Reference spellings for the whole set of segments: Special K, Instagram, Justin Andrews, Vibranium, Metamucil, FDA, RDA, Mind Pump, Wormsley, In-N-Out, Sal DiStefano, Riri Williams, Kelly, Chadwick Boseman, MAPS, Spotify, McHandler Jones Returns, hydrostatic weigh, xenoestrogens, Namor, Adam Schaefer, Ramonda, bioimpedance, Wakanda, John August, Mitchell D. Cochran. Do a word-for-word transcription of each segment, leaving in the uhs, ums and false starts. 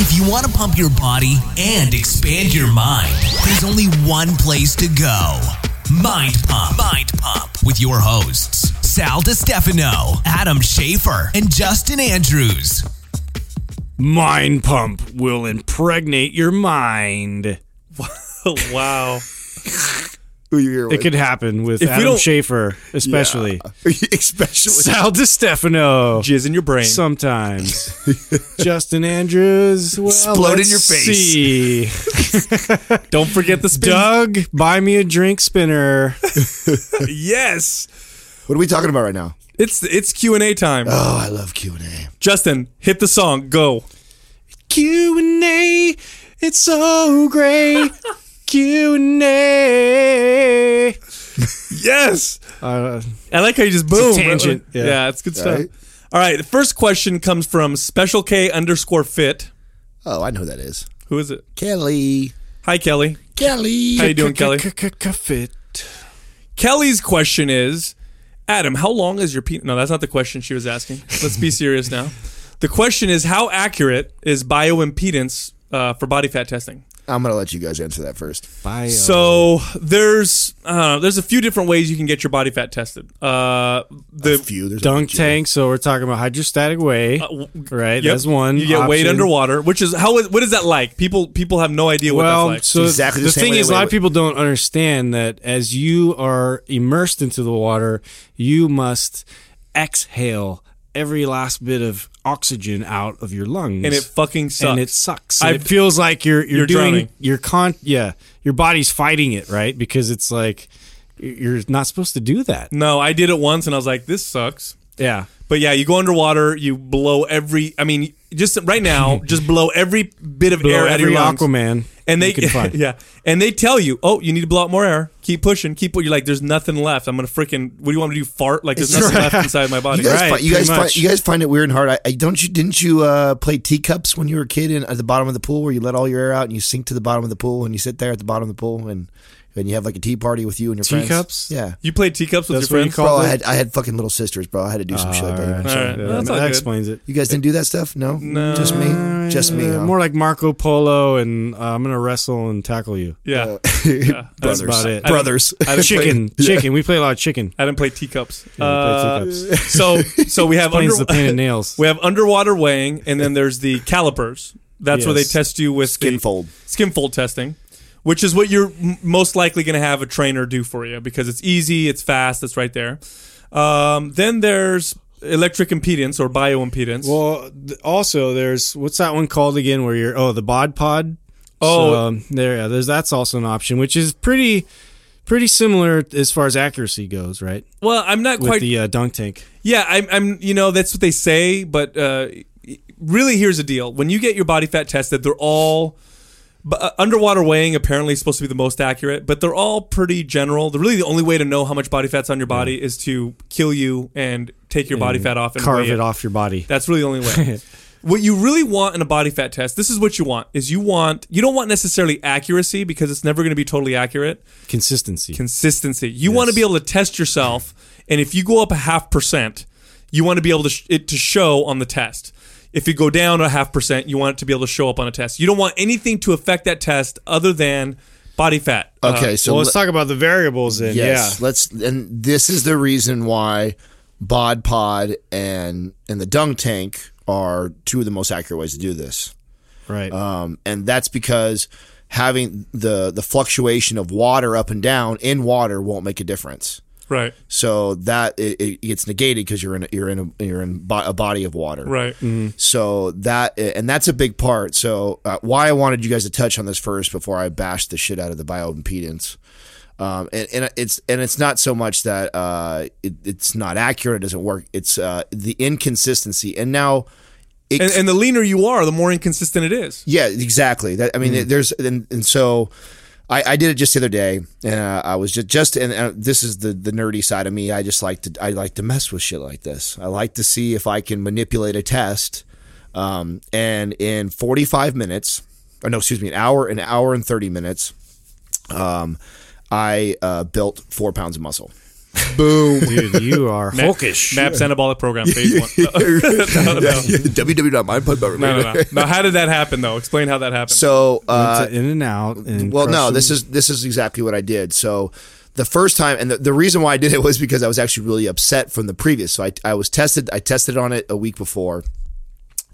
If you want to pump your body and expand your mind, there's only one place to go. Mind Pump. Mind Pump. With your hosts, Sal DiStefano, Adam Schaefer, and Justin Andrews. Mind Pump will impregnate your mind. Wow. Who you here with? It could happen with if Adam Schaefer, especially. Yeah, especially. Sal DiStefano. Jizz in your brain. Sometimes. Justin Andrews. Well, explode in your face. See. Don't forget the spin. Doug, buy me a drink spinner. Yes. What are we talking about right now? It's it's Q and A time. Oh, I love Q and A. Justin, hit the song. Go. Q and A. It's so great. Q and A. Yes. Uh, I like how you just boom. It's a tangent. Right? Yeah. yeah, it's good stuff. All right. All right. The first question comes from Special K underscore fit. Oh, I know who that is. Who is it? Kelly. Hi, Kelly. Kelly. How you doing, Kelly? Fit. Kelly's question is, Adam, how long is your penis? No, that's not the question she was asking. Let's be serious now. The question is, how accurate is bioimpedance uh, for body fat testing? I'm going to let you guys answer that first. Bio. So there's uh, there's a few different ways you can get your body fat tested. Uh, the a few. There's dunk tank, so we're talking about hydrostatic weigh, uh, right? Yep. That's one. You get option. Weighed underwater, which is, how? What is that like? People people have no idea what well, that's like. So exactly the, the thing is, a lot of people don't understand that as you are immersed into the water, you must exhale every last bit of oxygen out of your lungs, and it fucking sucks. And it sucks. And it feels like you're you're, you're doing drowning. Your con. Yeah, your body's fighting it, right? Because it's like you're not supposed to do that. No, I did it once, and I was like, this sucks. Yeah, but yeah, you go underwater, you blow every. I mean, just right now, just blow every bit of blow air out of your lungs. Aquaman, and they can find. Yeah, and they tell you, oh, you need to blow out more air. Keep pushing, keep. You're like, there's nothing left. I'm gonna freaking. What do you want me to do? Fart? Like there's nothing left inside my body. You guys, right, find, you, guys find, you guys find it weird and hard. I, I don't you didn't you uh, play teacups when you were a kid in, at the bottom of the pool where you let all your air out and you sink to the bottom of the pool and you sit there at the bottom of the pool and and you have like a tea party with you and your teacups? Friends. Teacups? Yeah, you played teacups with that's your friends. Bro, I had I had fucking little sisters, bro. I had to do some uh, shit. All right. All right. Yeah, no, that's that good. Explains it. You guys didn't do that stuff? No, no, just me, just me. Huh? More like Marco Polo, and uh, I'm gonna wrestle and tackle you. Yeah, uh, yeah. Brothers. That's about it. I brothers. I chicken, play, chicken. Yeah. We play a lot of chicken. I didn't play teacups. Yeah, uh, play teacups. So so we have under, the painted nails. We have underwater weighing, and then there's the calipers. That's yes. where they test you with skin fold, skin fold testing. Which is what you're most likely going to have a trainer do for you because it's easy, it's fast, it's right there. Um, then there's electric impedance or bioimpedance. Well, also there's, what's that one called again where you're, oh, the bod pod. Oh. So, um, there, yeah, there's, that's also an option, which is pretty... Pretty similar as far as accuracy goes, right? Well, I'm not quite... With the uh, dunk tank. Yeah, I'm, I'm, you know, that's what they say, but uh, really here's the deal. When you get your body fat tested, they're all... But underwater weighing apparently is supposed to be the most accurate, but they're all pretty general. They're really the only way to know how much body fat's on your body yeah. is to kill you and take your and body fat off and carve it, it off your body. That's really the only way. What you really want in a body fat test, this is what you want, is you want, you don't want necessarily accuracy because it's never going to be totally accurate. Consistency. Consistency. You yes. want to be able to test yourself, and if you go up a half percent, you want to be able to sh- it to show on the test. If you go down a half percent, you want it to be able to show up on a test. You don't want anything to affect that test other than body fat. Okay, uh, so well, let's le- talk about the variables then. Yes, yeah. Let's and this is the reason why bod pod and and the dunk tank are two of the most accurate ways to do this. Right. Um, and that's because having the the fluctuation of water up and down in water won't make a difference. Right. So that it, it gets negated because you're in a, you're in a, you're in bo- a body of water. Right. Mm-hmm. So that and that's a big part. So uh, why I wanted you guys to touch on this first before I bashed the shit out of the bioimpedance. Um, and, and it's and it's not so much that uh, it, it's not accurate, it doesn't work. It's uh, the inconsistency. And now. It, and, and the leaner you are, the more inconsistent it is. Yeah, exactly. That I mean, mm-hmm. there's and, and so. I, I did it just the other day, and uh, I was just, just and uh, this is the, the nerdy side of me. I just like to I like to mess with shit like this. I like to see if I can manipulate a test. Um, and in forty-five minutes, or no, excuse me, an hour, an hour and thirty minutes, um, I uh, built four pounds of muscle. Boom. Dude, you are hulkish. MAPS Anabolic Program, phase one. No, no, no. w w w dot mind pump dot com. No, no, no. Now, how did that happen, though? Explain how that happened. So, uh, in and out. And well, no, this is this is exactly what I did. So, the first time, and the, the reason why I did it was because I was actually really upset from the previous. So, I, I was tested. I tested on it a week before.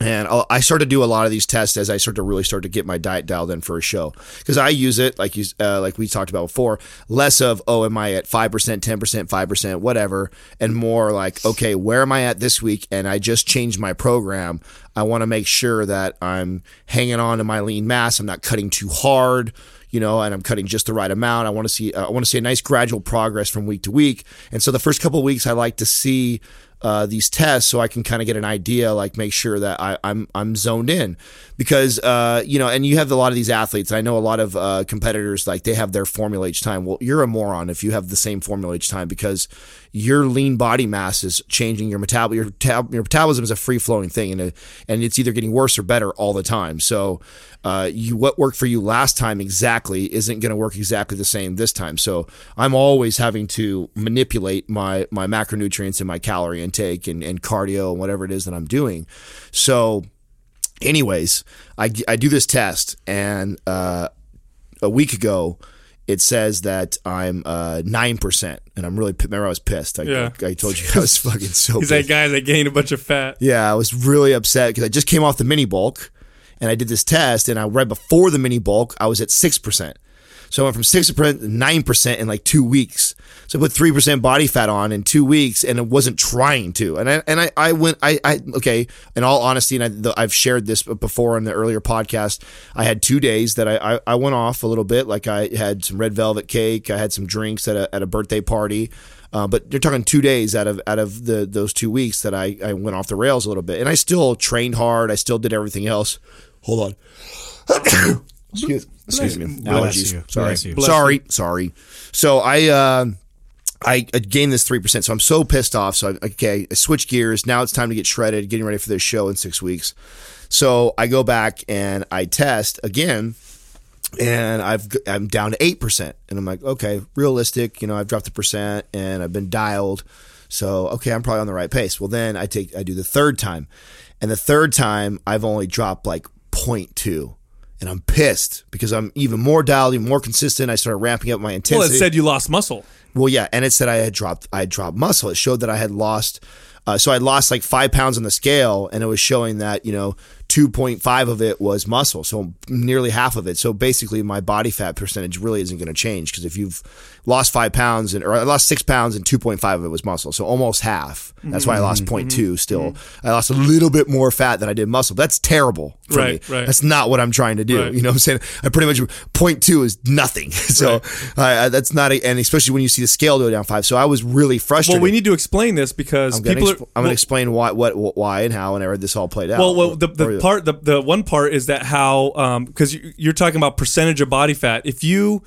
And I'll, I started to do a lot of these tests as I start to really start to get my diet dialed in for a show, because I use it like you, uh, like we talked about before, less of, oh, am I at five percent, ten percent, five percent, whatever, and more like, okay, where am I at this week? And I just changed my program. I want to make sure that I'm hanging on to my lean mass. I'm not cutting too hard, you know, and I'm cutting just the right amount. I want to see, uh, I want to see a nice gradual progress from week to week. And so the first couple of weeks I like to see Uh, these tests so I can kind of get an idea, like make sure that I, I'm I'm zoned in, because uh, you know, and you have a lot of these athletes. I know a lot of uh, competitors, like they have their formula each time. Well, you're a moron if you have the same formula each time, because your lean body mass is changing. Your metabol your, tab- your metabolism is a free flowing thing, and a, and it's either getting worse or better all the time. So uh, you what worked for you last time exactly isn't going to work exactly the same this time. So I'm always having to manipulate my my macronutrients and my calorie intake. Take and, and cardio and whatever it is that I'm doing. So anyways, I, I do this test, and uh, a week ago it says that I'm uh, nine percent, and I'm really, remember I was pissed. I, yeah. I, I told you I was fucking so He's pissed. That guy that gained a bunch of fat. Yeah, I was really upset because I just came off the mini bulk and I did this test, and I right before the mini bulk, I was at six percent. So I went from six percent to nine percent in like two weeks. So I put three percent body fat on in two weeks, and it wasn't trying to. And I and I, I went, I, I okay, in all honesty, and I, the, I've shared this before in the earlier podcast, I had two days that I, I, I went off a little bit. Like I had some red velvet cake. I had some drinks at a, at a birthday party. Uh, but you're talking two days out of out of the those two weeks that I, I went off the rails a little bit. And I still trained hard. I still did everything else. Hold on. Excuse, excuse me. Allergies. Sorry. Sorry. Sorry. So I uh, I gained this three percent. So I'm so pissed off. So I, okay, I switch gears. Now it's time to get shredded, getting ready for this show in six weeks. So I go back and I test again, and I've I'm down to eight percent. And I'm like, okay, realistic. You know, I've dropped the percent and I've been dialed. So okay, I'm probably on the right pace. Well, then I take I do the third time, and the third time I've only dropped like zero point two. And I'm pissed because I'm even more dialed, even more consistent. I started ramping up my intensity. Well, it said you lost muscle. Well, yeah. And it said I had dropped I had dropped muscle. It showed that I had lost. Uh, so I lost like five pounds on the scale, and it was showing that, you know, two point five of it was muscle. So nearly half of it. So basically my body fat percentage really isn't going to change, because if you've lost five pounds and or I lost six pounds and two point five of it was muscle. So almost half. That's why I lost mm-hmm. zero point two still. Mm-hmm. I lost a little bit more fat than I did muscle. That's terrible for right, me. Right. That's not what I'm trying to do. Right. You know what I'm saying? I pretty much zero point two is nothing. So right. uh, that's not a, and especially when you see the scale go down five. So I was really frustrated. Well, we need to explain this because I'm gonna people exp- are, I'm going to well, explain why, what, why, and how, and how this all played out. Well, well the, the part, the, the one part is that how, because um, you, you're talking about percentage of body fat. If you,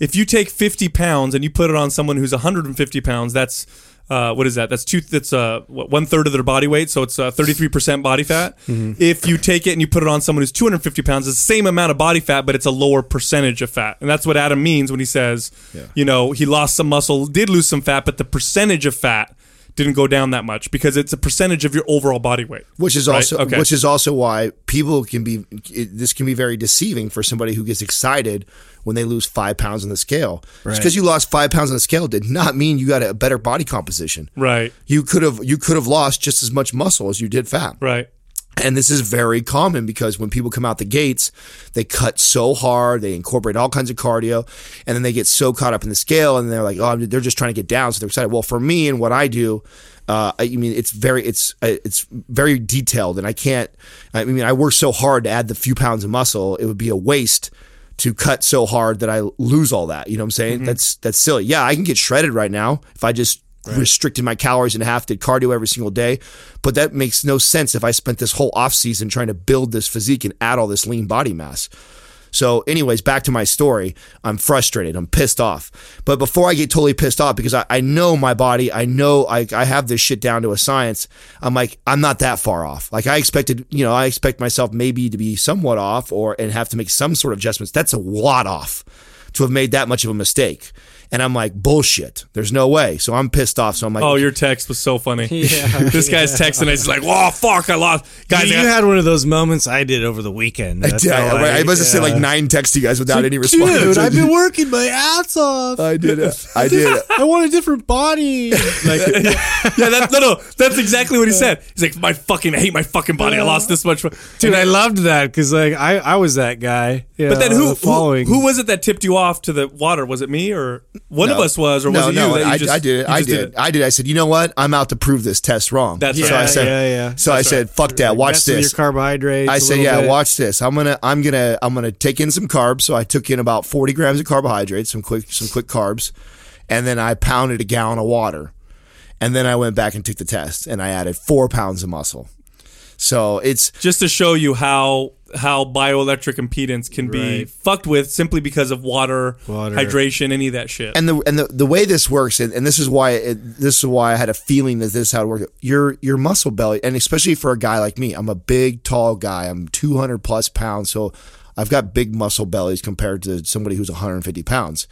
if you take fifty pounds and you put it on someone who's one hundred fifty pounds, that's Uh, what is that? That's two. That's uh, what, one third of their body weight, so it's uh, thirty-three percent body fat. Mm-hmm. If you take it and you put it on someone who's two hundred fifty pounds, it's the same amount of body fat, but it's a lower percentage of fat, and that's what Adam means when he says, yeah. you know, he lost some muscle, did lose some fat, but the percentage of fat didn't go down that much because it's a percentage of your overall body weight, which is also right? okay. which is also why people can be. It, this can be very deceiving for somebody who gets excited when they lose five pounds on the scale. Right. Just because you lost five pounds on the scale did not mean you got a better body composition. Right. You could have you could have lost just as much muscle as you did fat. Right. And this is very common because when people come out the gates, they cut so hard, they incorporate all kinds of cardio, and then they get so caught up in the scale, and they're like, oh, they're just trying to get down, so they're excited. Well, for me and what I do, uh, I mean, it's very, it's, it's very detailed, and I can't. I mean, I work so hard to add the few pounds of muscle; it would be a waste to cut so hard that I lose all that. You know what I'm saying? Mm-hmm. That's that's silly. Yeah, I can get shredded right now if I just. Right. Restricted my calories in half, did cardio every single day, but that makes no sense if I spent this whole off season trying to build this physique and add all this lean body mass. So anyways, back to my story, I'm frustrated, I'm pissed off. But before I get totally pissed off, because I, I know my body, I know I, I have this shit down to a science, I'm like, I'm not that far off. Like I expected, you know, I expect myself maybe to be somewhat off or and have to make some sort of adjustments. That's a lot off to have made that much of a mistake. And I'm like, bullshit. There's no way. So I'm pissed off. So I'm like, oh, your text was so funny. Yeah, this guy's yeah. texting. It's like, whoa, fuck, I lost. Guys, you, you had one of those moments I did over the weekend. That's I did. I, I, I must have yeah. sent like nine texts to you guys without Dude, any response. Dude, I've been working my ass off. I did it. I did it. I want a different body. Like, yeah, that, no, no. That's exactly what he said. He's like, my fucking, I hate my fucking body. I lost this much. Dude, I loved that because like I, I was that guy. Yeah, but then who, the following. who who was it that tipped you off to the water? Was it me or one no. of us was or was no, it you? No, that you I, just, I did it. I did. did it. I did. I said, you know what? I'm out to prove this test wrong. That's yeah, right. So I said, yeah, yeah. So That's I said, right. fuck that. You're watch this. Your carbohydrates. I said, yeah, bit. watch this. I'm gonna, I'm gonna, I'm gonna take in some carbs. So I took in about forty grams of carbohydrates, some quick, some quick carbs, and then I pounded a gallon of water, and then I went back and took the test, and I added four pounds of muscle. So it's just to show you how how bioelectric impedance can right. be fucked with simply because of water, water, hydration, any of that shit. And the and the, the way this works, and, and this is why it, this is why I had a feeling that this is how it worked. Your your muscle belly, and especially for a guy like me, I'm a big, tall guy. I'm two hundred plus pounds, so I've got big muscle bellies compared to somebody who's one hundred fifty pounds.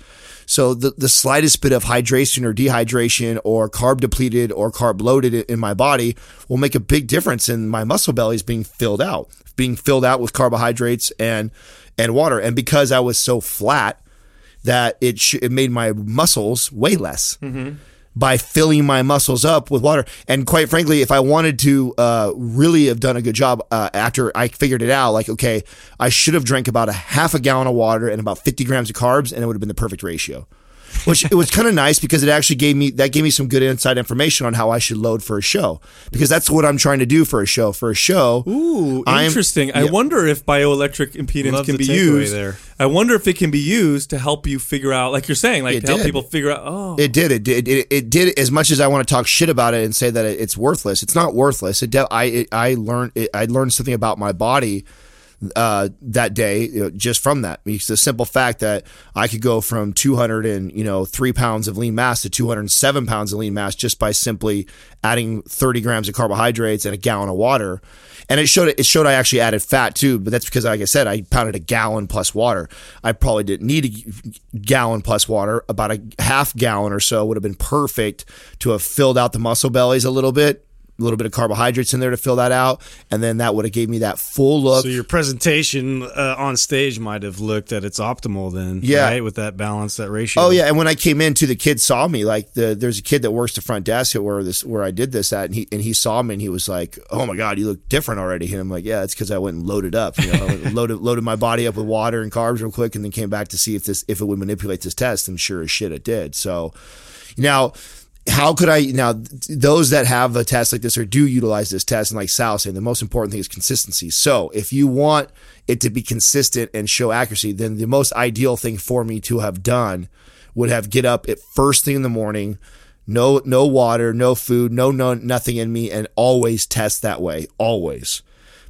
So the, the slightest bit of hydration or dehydration or carb depleted or carb loaded in my body will make a big difference in my muscle bellies being filled out, being filled out with carbohydrates and, and water. And because I was so flat that it, sh- it made my muscles weigh less. Mm-hmm. By filling my muscles up with water. And quite frankly, if I wanted to uh, really have done a good job uh, after I figured it out, like, okay, I should have drank about a half a gallon of water and about fifty grams of carbs, and it would have been the perfect ratio, which it was kind of nice because it actually gave me, that gave me some good inside information on how I should load for a show, because that's what I'm trying to do for a show. For a show. Ooh, I'm, interesting. I yeah. wonder if bioelectric impedance Love can be used. There. I wonder if it can be used to help you figure out, like you're saying, like it to did. help people figure out, oh. It did. It did. It, it did. As much as I want to talk shit about it and say that it's worthless, it's not worthless. It. De- I, it, I, learned, it, I learned something about my body Uh, that day, you know, just from that, it's the simple fact that I could go from two hundred and you know three pounds of lean mass to two hundred seven pounds of lean mass just by simply adding thirty grams of carbohydrates and a gallon of water. And it showed it showed I actually added fat too, but that's because, like I said, I pounded a gallon plus water. I probably didn't need a gallon plus water. About a half gallon or so would have been perfect to have filled out the muscle bellies a little bit. A little bit of carbohydrates in there to fill that out, and then that would have gave me that full look. So your presentation uh, on stage might have looked at its optimal then, yeah, right? With that balance, that ratio. Oh yeah, and when I came in, too, the kid saw me. Like the there's a kid that works the front desk where this where I did this at, and he and he saw me, and he was like, "Oh my God, you look different already." And I'm like, "Yeah, it's because I went and loaded up, you know, I loaded loaded my body up with water and carbs real quick, and then came back to see if this if it would manipulate this test, and sure as shit it did." So now. How could I now those that have a test like this or do utilize this test, and like Sal saying, the most important thing is consistency. So if you want it to be consistent and show accuracy, then the most ideal thing for me to have done would have get up at first thing in the morning, no, no water, no food, no, no, nothing in me, and always test that way, always.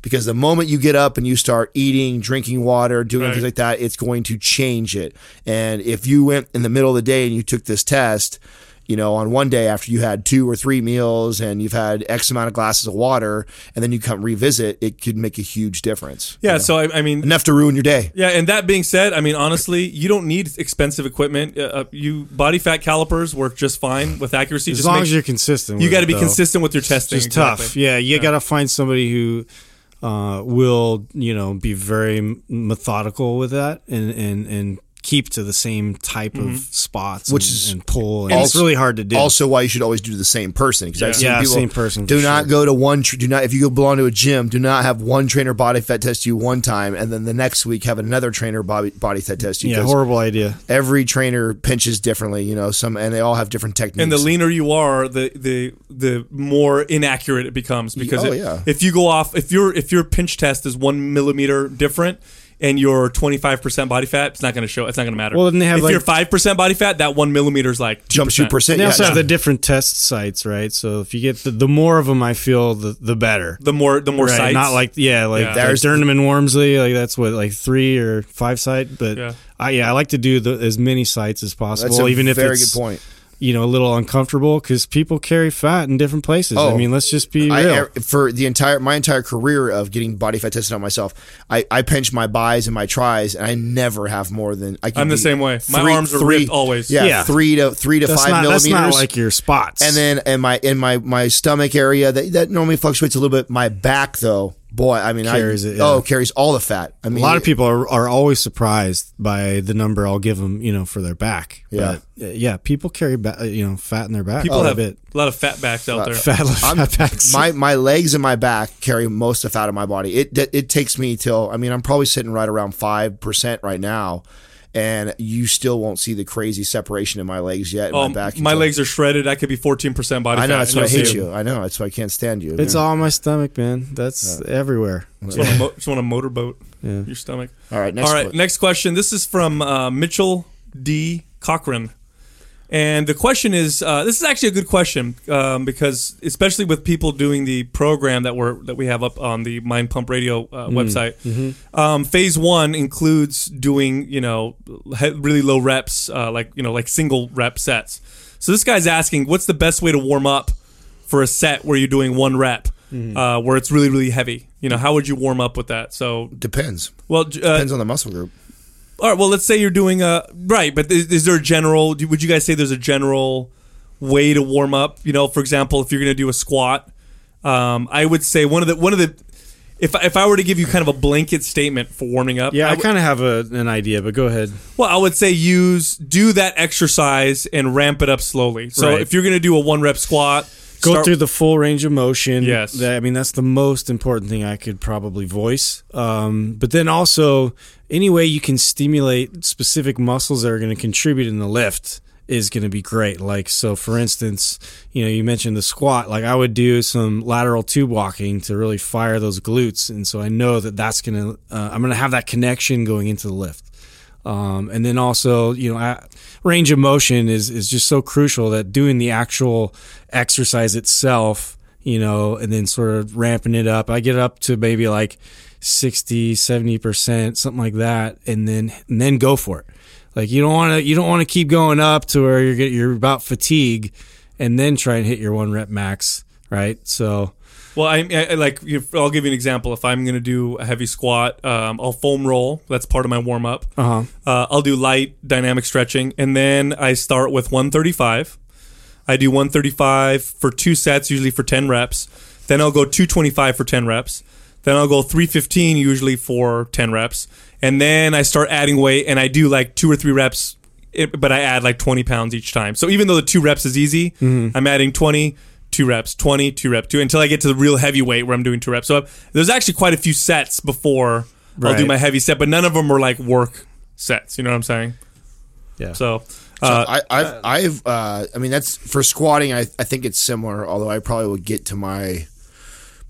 Because the moment you get up and you start eating, drinking water, doing right. things like that, it's going to change it. And if you went in the middle of the day and you took this test, you know, on one day after you had two or three meals and you've had X amount of glasses of water, and then you come revisit, it could make a huge difference. Yeah. You know? So, I, I mean, enough to ruin your day. Yeah. And that being said, I mean, honestly, you don't need expensive equipment. Uh, you body fat calipers work just fine with accuracy. As just long make, as you're consistent with it. You got to be though. consistent with your testing. It's exactly. tough. Yeah. You yeah. got to find somebody who uh, will, you know, be very methodical with that and, and, and, keep to the same type mm-hmm. of spots, which and, is and pull. And also, it's really hard to do. Also, why you should always do the same person. Because yeah. I've seen yeah, people, same person. Do not sure. go to one. Do not if you go belong to a gym. Do not have one trainer body fat test you one time, and then the next week have another trainer body body fat test you. Yeah, horrible idea. Every trainer pinches differently. You know, some and they all have different techniques. And the leaner you are, the the the more inaccurate it becomes because oh, it, yeah. if you go off, if your if your pinch test is one millimeter different. And your twenty-five percent body fat, it's not going to show. It's not going to matter. Well, then they have if like, you're five percent body fat, that one millimeter is like two percent. Jumps two percent. They also yeah. have the different test sites, right? So if you get the, the more of them, I feel the, the better. The more, the more right. sites. Not like yeah, like yeah. there's Durham and Wormsley. Like that's what like three or five site. But yeah, I, yeah, I like to do the, as many sites as possible. That's a even very if it's, good point. you know, a little uncomfortable because people carry fat in different places. Oh, I mean, let's just be real. I, for the entire my entire career of getting body fat tested on myself, I, I pinch my buys and my tries, and I never have more than I can. I'm the same way. Three, my arms are three, ripped always. Yeah, yeah, three to three to that's five not, millimeters. That's not like your spots. And then in my in my my stomach area that that normally fluctuates a little bit. My back though. Boy, I mean, carries I, it, yeah. oh, carries all the fat. I mean, a lot of people are, are always surprised by the number I'll give them, you know, for their back. Yeah, but, uh, yeah, people carry, ba- you know, fat in their back. People oh, have a, a lot of fat backs out there. Fat, fat backs. My my legs and my back carry most of the fat in my body. It it takes me till I mean, I'm probably sitting right around five percent right now. And you still won't see the crazy separation in my legs yet. In oh, my back my legs are shredded. I could be fourteen percent body fat. I know, that's why I hate you. I know, that's why I can't stand you. It's yeah. all in my stomach, man. That's yeah. everywhere. Just want, mo- just want a motorboat. Yeah. Your stomach. All right, next All right, question. Next question. This is from uh, Mitchell D. Cochran. And the question is, uh, this is actually a good question um, because especially with people doing the program that we're that we have up on the Mind Pump Radio uh, mm. website, mm-hmm. um, phase one includes doing you know really low reps, uh, like you know like single rep sets. So this guy's asking, what's the best way to warm up for a set where you're doing one rep, mm. uh, where it's really really heavy? You know, how would you warm up with that? So depends. Well, uh, depends on the muscle group. All right, well, let's say you're doing a... Right, but is, is there a general... Would you guys say there's a general way to warm up? You know, for example, if you're going to do a squat, um, I would say one of the... one of the If, if I were to give you kind of a blanket statement for warming up... Yeah, I, I kind of have a, an idea, but go ahead. Well, I would say use... Do that exercise and ramp it up slowly. So right. if you're going to do a one-rep squat... Go start, through the full range of motion. Yes. That, I mean, that's the most important thing I could probably voice. Um, but then also, any way you can stimulate specific muscles that are going to contribute in the lift is going to be great. Like, so for instance, you know, you mentioned the squat. Like, I would do some lateral tube walking to really fire those glutes. And so I know that that's going to, uh, I'm going to have that connection going into the lift. Um, and then also, you know, I, range of motion is, is just so crucial that doing the actual exercise itself, you know, and then sort of ramping it up. I get up to maybe like sixty, seventy percent, something like that. And then, and then go for it. Like you don't want to, you don't want to keep going up to where you're get, you're about fatigue and then try and hit your one rep max. Right. So, well, I, I like, I'll give you an example. If I'm going to do a heavy squat, um, I'll foam roll. That's part of my warm up. Uh-huh. Uh, I'll do light dynamic stretching. And then I start with one thirty-five. I do one thirty-five for two sets, usually for ten reps. Then I'll go two twenty-five for ten reps. Then I'll go three fifteen usually for ten reps. And then I start adding weight and I do like two or three reps, but I add like twenty pounds each time. So even though the two reps is easy, mm-hmm. I'm adding twenty. Two reps, twenty, two rep, two, until I get to the real heavyweight where I'm doing two reps. So I'm, there's actually quite a few sets before right. I'll do my heavy set, but none of them are like work sets. You know what I'm saying? Yeah. So, uh, so I, I've, I've, uh, I mean, that's for squatting. I, I think it's similar, although I probably would get to my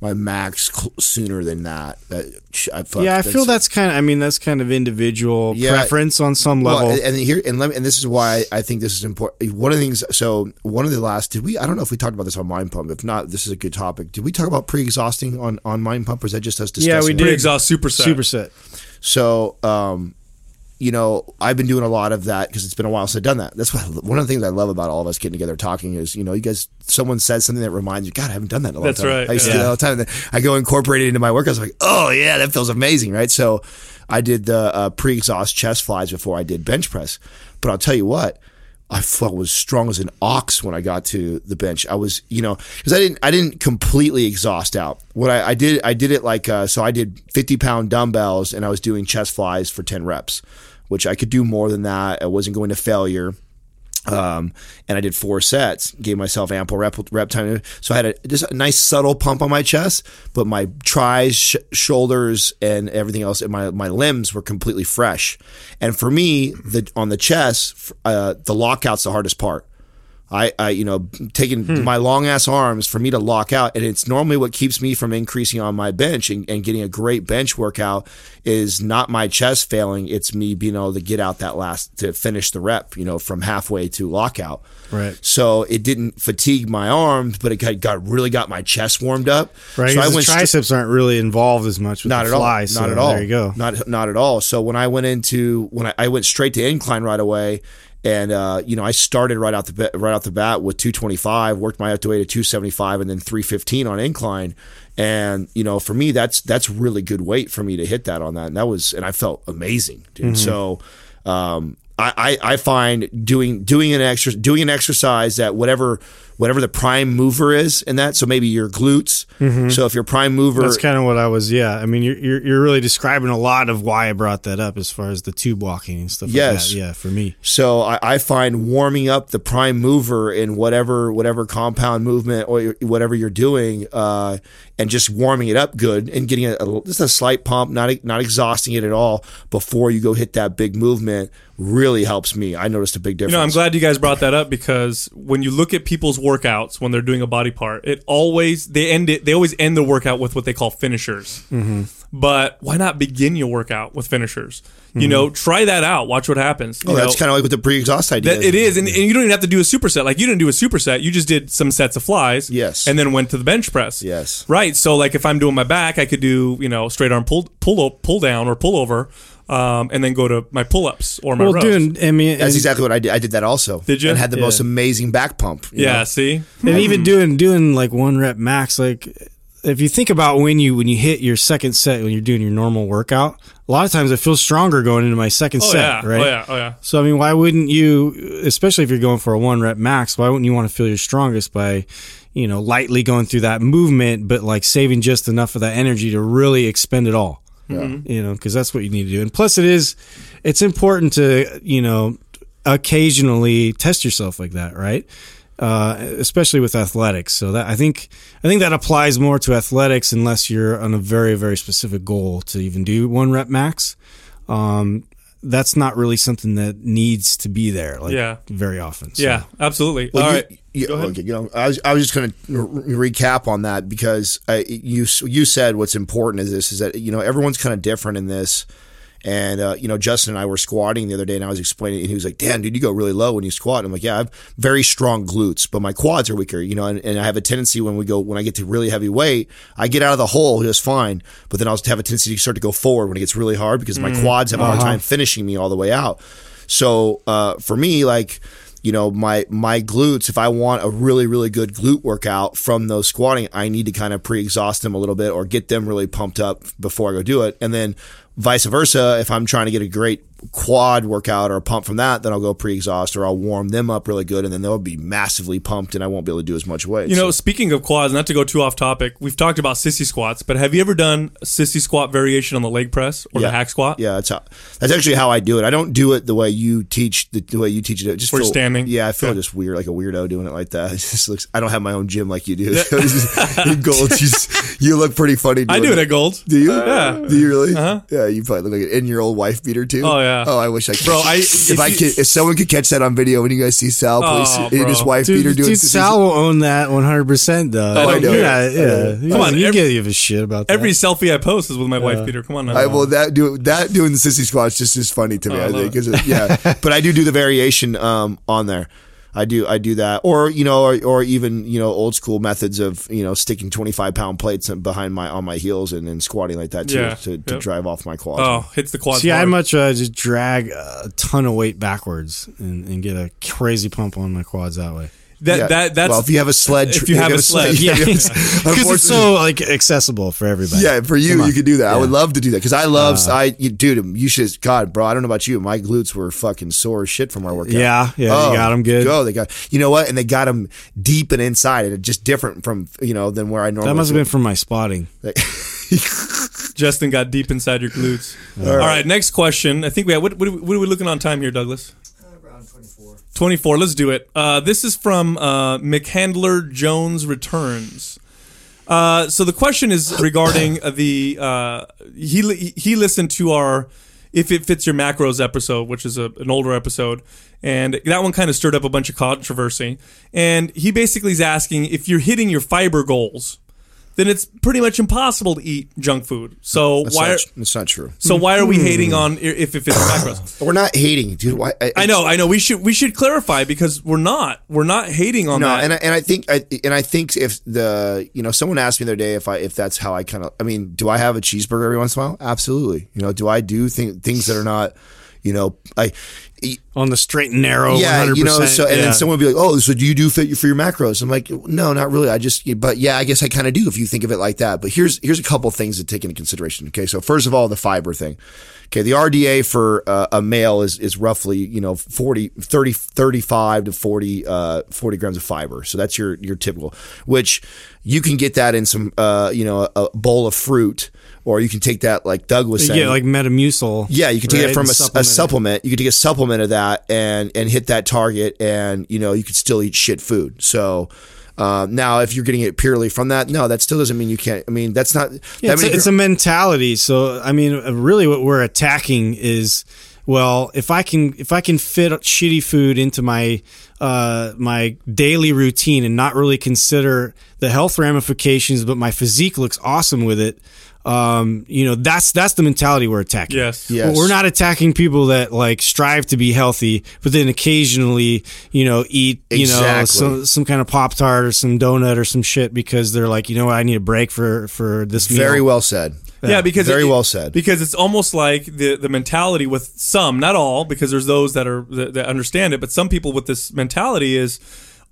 my max cl- sooner than that. that I feel yeah, like I feel that's kind of. I mean, that's kind of individual yeah, preference on some level. Well, and here, and let me, and this is why I think this is important. One of the things. So one of the last. Did we? I don't know if we talked about this on Mind Pump. If not, this is a good topic. Did we talk about pre-exhausting on on Mind Pump? Or is that just us discussing? Yeah, we did pre-exhaust superset. Superset. So, um, you know, I've been doing a lot of that because it's been a while since I've done that. That's what I, one of the things I love about all of us getting together talking is, you know, you guys, someone says something that reminds you, God, I haven't done that in a long That's time. That's right. I used yeah. to do that all the time. And then I go incorporate it into my workouts. I'm like, oh, yeah, that feels amazing, right? So I did the uh, pre-exhaust chest flies before I did bench press. But I'll tell you what. I felt as strong as an ox when I got to the bench. I was, you know, because I didn't, I didn't completely exhaust out. What I, I did, I did it like, uh, so I did fifty pound dumbbells and I was doing chest flies for ten reps, which I could do more than that. I wasn't going to failure. Um, and I did four sets, gave myself ample rep, rep time. So I had a, just a nice subtle pump on my chest, but my tries, sh- shoulders, and everything else, and my, my limbs were completely fresh. And for me, the, on the chest, uh, the lockout's the hardest part. I, I, you know, taking hmm. my long ass arms for me to lock out. And it's normally what keeps me from increasing on my bench and, and getting a great bench workout is not my chest failing. It's me being able to get out that last to finish the rep, you know, from halfway to lockout. Right. So it didn't fatigue my arms, but it got, got really got my chest warmed up. Right. So I went the triceps stri- aren't really involved as much with not the at fly. All. So not at all. There you go. Not, not at all. So when I went into, when I, I went straight to incline right away. And, uh, you know, I started right out the right out the bat with two twenty-five, worked my way up to seventy-five, and then three fifteen on incline. And, you know, for me, that's that's really good weight for me to hit that on that. And that was, and I felt amazing, dude. Mm-hmm. So um, I, I I find doing doing an extra doing an exercise that whatever whatever the prime mover is in that. So maybe your glutes. Mm-hmm. So if your prime mover, that's kind of what I was. Yeah, I mean, you're, you're you're really describing a lot of why I brought that up as far as the tube walking and stuff. Yes. Like that. Yeah, for me. So I, I find warming up the prime mover in whatever whatever compound movement or whatever you're doing, uh, and just warming it up good and getting a, a just a slight pump, not not exhausting it at all before you go hit that big movement really helps me. I noticed a big difference. You know, I'm glad you guys brought that up because when you look at people's work workouts when they're doing a body part, it always they end it they always end the workout with what they call finishers. Mm-hmm. But why not begin your workout with finishers? Mm-hmm. You know, try that out, watch what happens. Oh, you that's kind of like with the pre-exhaust idea. That it is, and, and you don't even have to do a superset. Like you didn't do a superset, you just did some sets of flies. Yes. And then went to the bench press. Yes. Right. So like if I'm doing my back, I could do, you know, straight arm pull pull up, pull down or pull over. Um, and then go to my pull-ups or my well, rows. Dude, I mean, that's exactly what I did. I did that also. Did you? And had the yeah. most amazing back pump. Yeah, know? See? And mm-hmm. even doing doing like one rep max, like if you think about when you when you hit your second set when you're doing your normal workout, a lot of times I feel stronger going into my second oh, set, yeah. right? Oh, yeah, oh, yeah. So, I mean, why wouldn't you, especially if you're going for a one rep max, why wouldn't you want to feel your strongest by, you know, lightly going through that movement, but like saving just enough of that energy to really expend it all? Yeah. You know, because that's what you need to do. And plus it is, it's important to, you know, occasionally test yourself like that, right? Uh, especially with athletics. So that I think I think that applies more to athletics unless you're on a very, very specific goal to even do one rep max. Um, that's not really something that needs to be there like yeah. very often. So. Yeah, absolutely. Well, All you, right. You, Go okay, you know, I was I was just going to re- recap on that because I, you you said what's important is this is that you know everyone's kind of different in this, and uh, you know Justin and I were squatting the other day and I was explaining and he was like, "Damn, dude, you go really low when you squat." And I'm like, "Yeah, I have very strong glutes, but my quads are weaker, you know." And, and I have a tendency when we go when I get to really heavy weight, I get out of the hole just fine, but then I'll have a tendency to start to go forward when it gets really hard because mm. my quads have uh-huh. a hard time finishing me all the way out. So uh, for me, like. You know, my, my glutes, if I want a really, really good glute workout from those squatting, I need to kind of pre-exhaust them a little bit or get them really pumped up before I go do it. And then vice versa, if I'm trying to get a great quad workout or a pump from that, then I'll go pre-exhaust or I'll warm them up really good and then they'll be massively pumped and I won't be able to do as much weight. You know, so. Speaking of quads, not to go too off topic, we've talked about sissy squats, but have you ever done a sissy squat variation on the leg press or yeah. the hack squat? Yeah, that's how, that's actually how I do it. I don't do it the way you teach the, the way you teach it. Just for standing. Yeah, I feel yeah. just weird, like a weirdo doing it like that. It just looks. I don't have my own gym like you do. So just, Gold, you, just, you look pretty funny. Doing I do it at Gold. Do you? Uh, yeah. Do you really? Uh-huh. Yeah, you probably look like an in-year-old wife beater too. Oh yeah. Oh, I wish I could. Bro, I, if, if I could, if someone could catch that on video when you guys see Sal, please, oh, and his wife dude, beater doing. Dude, Sal will own that one hundred percent though. Oh, I know. Yeah, yeah. Uh, Come yeah. on, you every, can't give a shit about that. Every selfie I post is with my yeah. wife beater. Come on now. I, well, that do that doing the sissy squats just is funny to me. Oh, I, I think, it. yeah. But I do do the variation um, on there. I do, I do that, or you know, or, or even you know, old school methods of you know, sticking twenty-five pound plates behind my on my heels and then squatting like that too yeah, to, to yep. drive off my quads. Oh, hits the quads. See, hard. I much uh, just drag a ton of weight backwards and, and get a crazy pump on my quads that way. That yeah. that that's well, if you have a sled, if you, if have, you have a sled, sled yeah, because yeah. it's so like accessible for everybody. Yeah, for you, you could do that. Yeah. I would love to do that because I love. Uh, I you, dude, you should. God, bro, I don't know about you. My glutes were fucking sore as shit from our workout. Yeah, yeah, oh, you got them good. Go, they got. You know what? And they got them deep and inside. It's just different from you know than where I normally. That must have been from my spotting. Like, Justin got deep inside your glutes. All right, All right next question. I think we have. What, what, what are we looking on time here, Douglas? twenty-four, let's do it. Uh, this is from uh, McHandler Jones Returns. Uh, so the question is regarding the, uh, he li- he listened to our If It Fits Your Macros episode, which is a, an older episode, and that one kind of stirred up a bunch of controversy. And he basically is asking, if you're hitting your fiber goals, then it's pretty much impossible to eat junk food. So that's why? Not, are, that's not true. So why are we hating on if if it's macros? We're not hating, dude. Why, I, I know, I know. We should we should clarify because we're not we're not hating on no, that. No, and I, and I think I, and I think if the you know someone asked me the other day if I if that's how I kind of I mean do I have a cheeseburger every once in a while? Absolutely. You know, do I do th- things that are not. you know, I on the straight and narrow. Yeah, one hundred percent, you know. So and yeah. then someone would be like, "Oh, so do you do fit for your macros?" I'm like, "No, not really. I just, but yeah, I guess I kind of do if you think of it like that." But here's here's a couple of things to take into consideration. Okay, so first of all, the fiber thing. Okay, the R D A for uh, a male is is roughly, you know, forty, thirty, thirty-five to forty uh, forty grams of fiber. So that's your your typical, which you can get that in some uh, you know, a, a bowl of fruit. Or you can take that, like Doug was saying. Yeah, like Metamucil. Yeah, you can take right? it from a, supplement. a supplement. You can take a supplement of that and and hit that target, and, you know, you could still eat shit food. So um, now if you're getting it purely from that, no, that still doesn't mean you can't. I mean, that's not... Yeah, that it's, mean, a, it's a mentality. So, I mean, really what we're attacking is... Well, if I can if I can fit shitty food into my uh, my daily routine and not really consider the health ramifications, but my physique looks awesome with it, um, you know, that's that's the mentality we're attacking. Yes, yes. We're not attacking people that like strive to be healthy, but then occasionally, you know, eat you exactly. know some, some kind of Pop-Tart or some donut or some shit because they're like, you know what, I need a break for for this meal. Very well said. Yeah, yeah, because very it, well said. Because it's almost like the, the mentality with some, not all, because there's those that are that, that understand it, but some people with this mentality is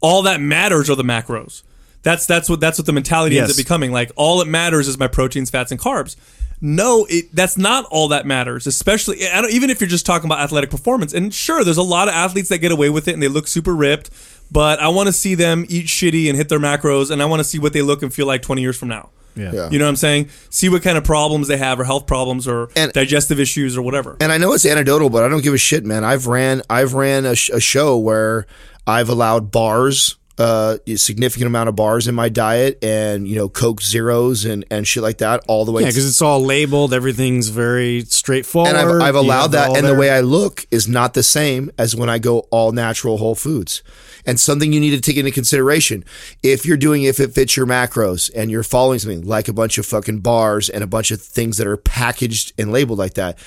all that matters are the macros. That's that's what that's what the mentality yes. ends up becoming. Like, all that matters is my proteins, fats, and carbs. No, it, that's not all that matters, especially I don't, even if you're just talking about athletic performance. And sure, there's a lot of athletes that get away with it and they look super ripped, but I want to see them eat shitty and hit their macros, and I want to see what they look and feel like twenty years from now. Yeah. yeah, You know what I'm saying? See what kind of problems they have, or health problems, or and, digestive issues, or whatever. And I know it's anecdotal, but I don't give a shit, man. I've ran, I've ran a, sh- a show where I've allowed bars, uh, a significant amount of bars in my diet, and, you know, Coke Zeros and, and shit like that, all the way. Yeah, because th- it's all labeled. Everything's very straightforward. And I've, I've allowed that, and there. The way I look is not the same as when I go all natural, whole foods. And something you need to take into consideration, if you're doing, if it fits your macros and you're following something like a bunch of fucking bars and a bunch of things that are packaged and labeled like that,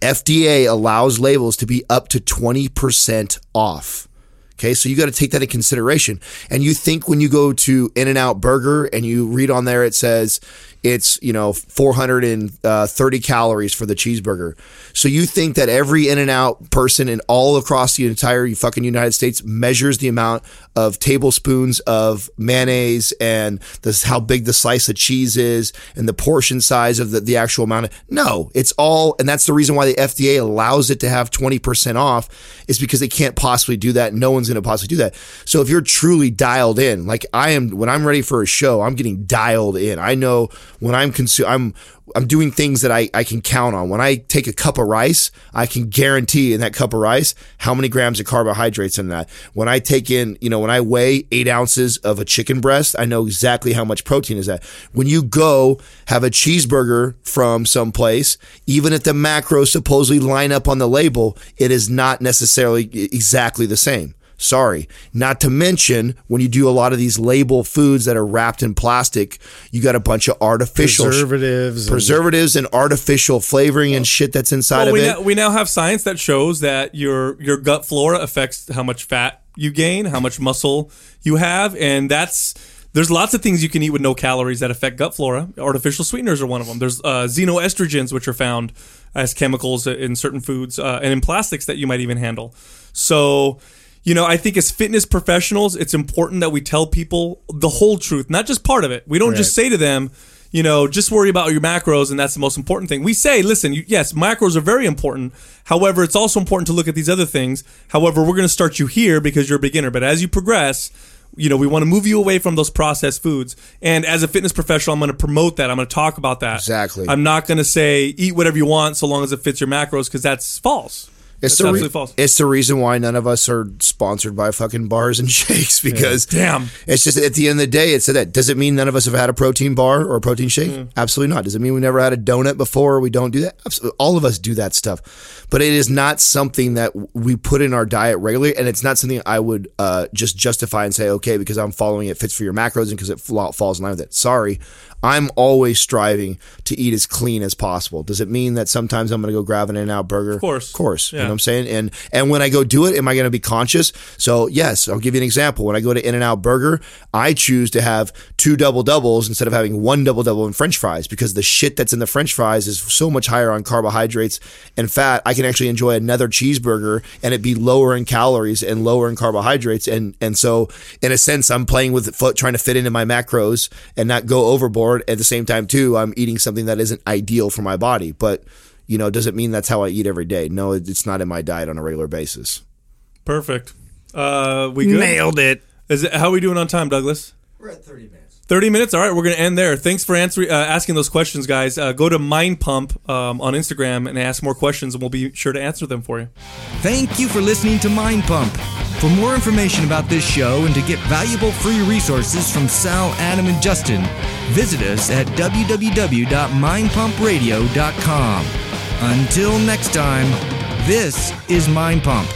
F D A allows labels to be up to twenty percent off. Okay, so you got to take that into consideration. And you think when you go to In-N-Out Burger and you read on there, it says it's, you know, four hundred thirty calories for the cheeseburger. So you think that every In-N-Out person in all across the entire fucking United States measures the amount of tablespoons of mayonnaise and this, how big the slice of cheese is and the portion size of the, the actual amount of, no, it's all, and that's the reason why the F D A allows it to have twenty percent off, is because they can't possibly do that. No one's going to possibly do that. So if you're truly dialed in, like I am, when I'm ready for a show, I'm getting dialed in. I know when I'm consu- I'm I'm doing things that I, I can count on. When I take a cup of rice, I can guarantee in that cup of rice how many grams of carbohydrates in that. When I take in, you know, when I weigh eight ounces of a chicken breast, I know exactly how much protein is that. When you go have a cheeseburger from someplace, even if the macros supposedly line up on the label, it is not necessarily exactly the same. Sorry. Not to mention, when you do a lot of these label foods that are wrapped in plastic, you got a bunch of artificial preservatives, sh- preservatives, and, and artificial flavoring and shit that's inside well, of we it. Now, we now have science that shows that your your gut flora affects how much fat you gain, how much muscle you have, and that's there's lots of things you can eat with no calories that affect gut flora. Artificial sweeteners are one of them. There's uh, xenoestrogens, which are found as chemicals in certain foods uh, and in plastics that you might even handle. So. You know, I think as fitness professionals, it's important that we tell people the whole truth, not just part of it. We don't right. just say to them, you know, just worry about your macros and that's the most important thing. We say, listen, you, yes, macros are very important. However, it's also important to look at these other things. However, we're going to start you here because you're a beginner. But as you progress, you know, we want to move you away from those processed foods. And as a fitness professional, I'm going to promote that. I'm going to talk about that. Exactly. I'm not going to say eat whatever you want so long as it fits your macros, because that's false. It's the, re- it's the reason why none of us are sponsored by fucking bars and shakes, because yeah. damn, it's just at the end of the day, it's that. Does it mean none of us have had a protein bar or a protein shake? Mm. Absolutely not. Does it mean we never had a donut before or we don't do that? Absolutely. All of us do that stuff. But it is not something that we put in our diet regularly, and it's not something I would uh, just justify and say, okay, because I'm following it fits for your macros and because it falls in line with it. Sorry. I'm always striving to eat as clean as possible. Does it mean that sometimes I'm going to go grab an In-N-Out Burger? Of course. Of course. Yeah. know what I'm saying? And and when I go do it, am I going to be conscious? So yes, I'll give you an example. When I go to In-N-Out Burger, I choose to have two double doubles instead of having one double double in French fries, because the shit that's in the French fries is so much higher on carbohydrates and fat. I can actually enjoy another cheeseburger and it be lower in calories and lower in carbohydrates. And and so in a sense, I'm playing with it, trying to fit into my macros and not go overboard. At the same time too, I'm eating something that isn't ideal for my body, but you know, does it mean that's how I eat every day? No, it's not in my diet on a regular basis. Perfect. Uh, we good? Nailed it. Is it. How are we doing on time, Douglas? We're at thirty minutes. thirty minutes? All right, we're going to end there. Thanks for answering, uh, asking those questions, guys. Uh, go to Mind Pump um, on Instagram and ask more questions, and we'll be sure to answer them for you. Thank you for listening to Mind Pump. For more information about this show and to get valuable free resources from Sal, Adam, and Justin, visit us at w w w dot mind pump radio dot com. Until next time, this is Mind Pump.